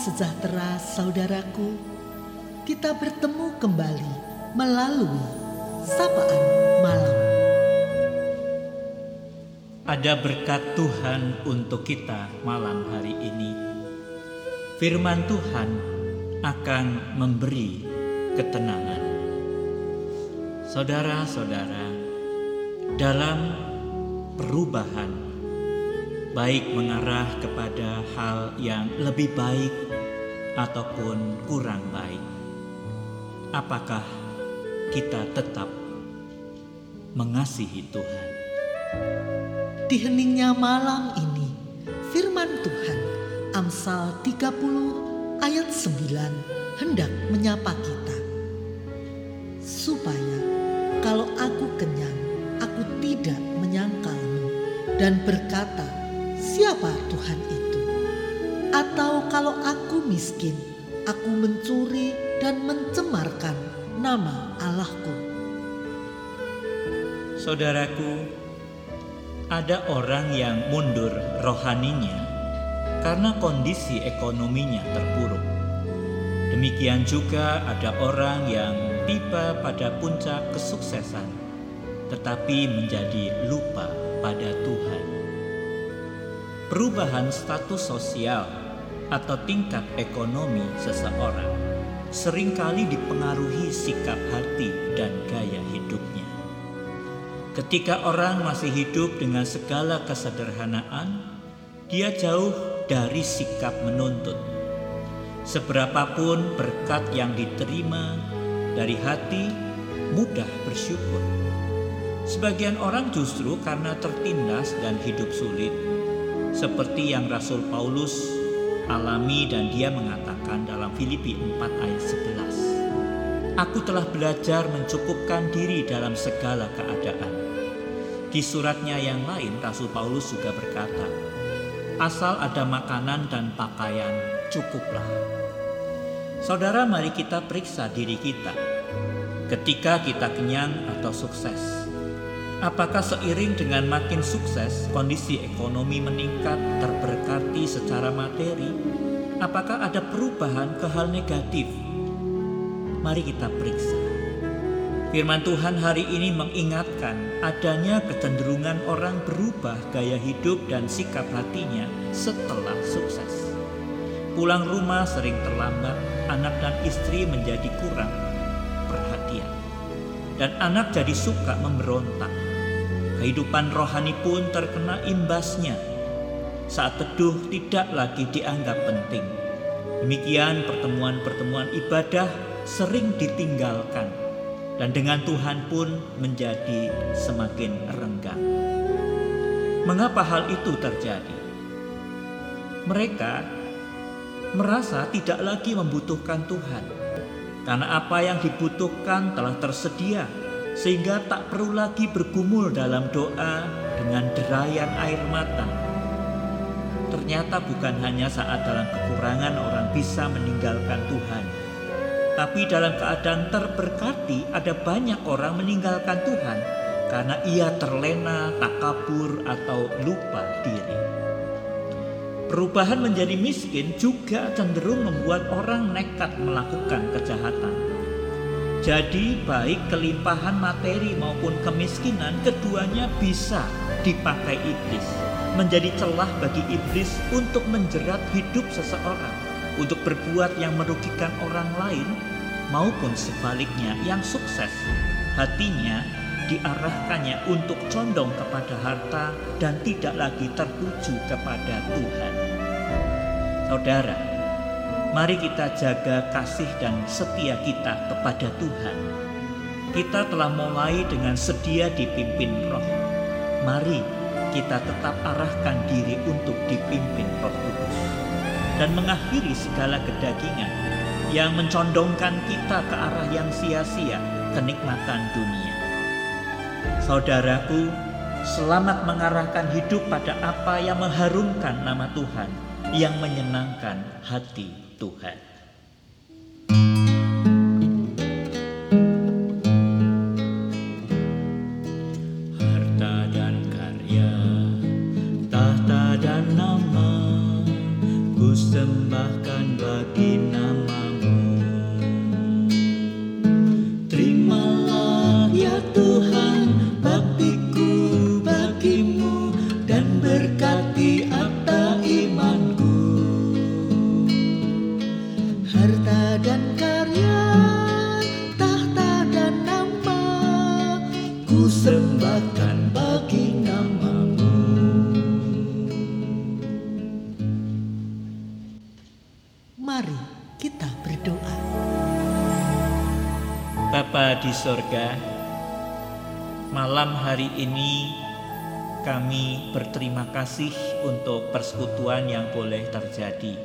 sejahtera saudaraku, kita bertemu kembali melalui sapaan malam. Ada berkat Tuhan untuk kita malam hari ini. Firman Tuhan akan memberi ketenangan. Saudara-saudara, dalam perubahan, baik mengarah kepada hal yang lebih baik ataupun kurang baik, apakah kita tetap mengasihi Tuhan? Di heningnya malam ini, firman Tuhan Amsal 30 ayat 9 hendak menyapa kita. Supaya kalau aku kenyang, aku tidak menyangkalmu dan berkata, siapa Tuhan itu? Atau kalau aku miskin, aku mencuri dan mencemarkan nama Allahku. Saudaraku, ada orang yang mundur rohaninya karena kondisi ekonominya terpuruk. Demikian juga ada orang yang tiba pada puncak kesuksesan, tetapi menjadi lupa pada Tuhan. Perubahan status sosial atau tingkat ekonomi seseorang seringkali dipengaruhi sikap hati dan gaya hidupnya. Ketika orang masih hidup dengan segala kesederhanaan, dia jauh dari sikap menuntut. Seberapapun berkat yang diterima dari hati, mudah bersyukur. Sebagian orang justru karena tertindas dan hidup sulit, seperti yang Rasul Paulus alami dan dia mengatakan dalam Filipi 4 ayat 11. Aku telah belajar mencukupkan diri dalam segala keadaan. Di suratnya yang lain Rasul Paulus juga berkata, asal ada makanan dan pakaian, cukuplah. Saudara, mari kita periksa diri kita. Ketika kita kenyang atau sukses, apakah seiring dengan makin sukses, kondisi ekonomi meningkat, terberkati secara materi? Apakah ada perubahan ke hal negatif? Mari kita periksa. Firman Tuhan hari ini mengingatkan adanya kecenderungan orang berubah gaya hidup dan sikap hatinya setelah sukses. Pulang rumah sering terlambat, anak dan istri menjadi kurang perhatian, dan anak jadi suka memberontak. Kehidupan rohani pun terkena imbasnya. Saat teduh tidak lagi dianggap penting. Demikian pertemuan-pertemuan ibadah sering ditinggalkan. Dan dengan Tuhan pun menjadi semakin renggang. Mengapa hal itu terjadi? Mereka merasa tidak lagi membutuhkan Tuhan. Karena apa yang dibutuhkan telah tersedia, sehingga tak perlu lagi bergumul dalam doa dengan derayan air mata. Ternyata bukan hanya saat dalam kekurangan orang bisa meninggalkan Tuhan, tapi dalam keadaan terberkati ada banyak orang meninggalkan Tuhan karena ia terlena, takabur, atau lupa diri. Perubahan menjadi miskin juga cenderung membuat orang nekat melakukan kejahatan. Jadi baik kelimpahan materi maupun kemiskinan, keduanya bisa dipakai iblis, menjadi celah bagi iblis untuk menjerat hidup seseorang, untuk berbuat yang merugikan orang lain, maupun sebaliknya yang sukses, hatinya diarahkannya untuk condong kepada harta dan tidak lagi tertuju kepada Tuhan. Saudara, mari kita jaga kasih dan setia kita kepada Tuhan. Kita telah mulai dengan sedia dipimpin Roh. Mari kita tetap arahkan diri untuk dipimpin Roh Kudus. Dan mengakhiri segala kedagingan yang mencondongkan kita ke arah yang sia-sia, kenikmatan dunia. Saudaraku, selamat mengarahkan hidup pada apa yang mengharumkan nama Tuhan, yang menyenangkan hati Tuhan. Harta dan karya, tahta dan nama, ku sembahkan bagi nama-Mu. Terimalah ya Tuhan baktiku bagimu, dan berkati harta imanku. Harta dan karya, tahta dan nama, ku sembahkan bagi nama-Mu. Mari kita berdoa. Bapa di sorga, malam hari ini kami berterima kasih untuk persekutuan yang boleh terjadi.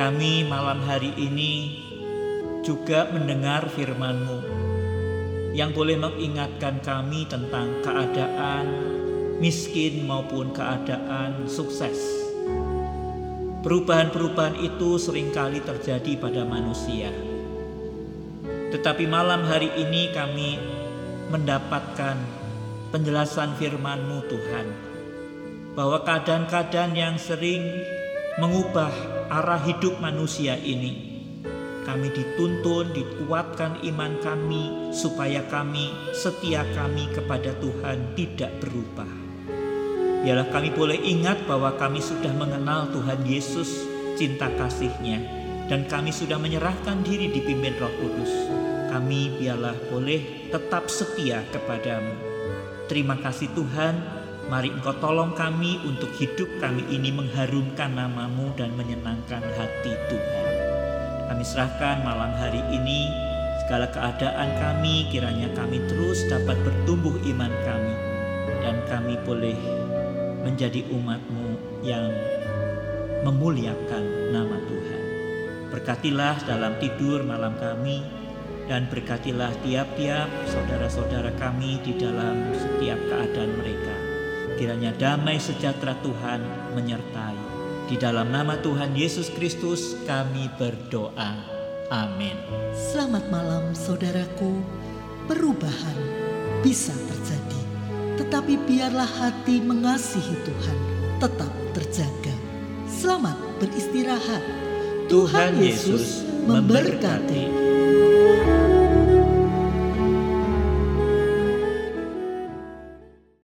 Kami malam hari ini juga mendengar firman-Mu yang boleh mengingatkan kami tentang keadaan miskin maupun keadaan sukses. Perubahan-perubahan itu seringkali terjadi pada manusia. Tetapi malam hari ini kami mendapatkan penjelasan firman-Mu Tuhan, bahwa keadaan-keadaan yang sering mengubah arah hidup manusia ini, kami dituntun, dikuatkan iman kami, supaya kami, setia kami kepada Tuhan tidak berubah. Biarlah kami boleh ingat bahwa kami sudah mengenal Tuhan Yesus, cinta kasih-Nya, dan kami sudah menyerahkan diri dipimpin Roh Kudus. Kami biarlah boleh tetap setia kepada-Mu. Terima kasih Tuhan, mari Engkau tolong kami untuk hidup kami ini mengharumkan nama-Mu dan menyenangkan hati Tuhan. Kami serahkan malam hari ini segala keadaan kami, kiranya kami terus dapat bertumbuh iman kami, dan kami boleh menjadi umat-Mu yang memuliakan nama Tuhan. Berkatilah dalam tidur malam kami, dan berkatilah tiap-tiap saudara-saudara kami di dalam setiap keadaan mereka. Kiranya damai sejahtera Tuhan menyertai. Di dalam nama Tuhan Yesus Kristus kami berdoa. Amin. Selamat malam saudaraku. Perubahan bisa terjadi, tetapi biarlah hati mengasihi Tuhan tetap terjaga. Selamat beristirahat. Tuhan Yesus memberkati.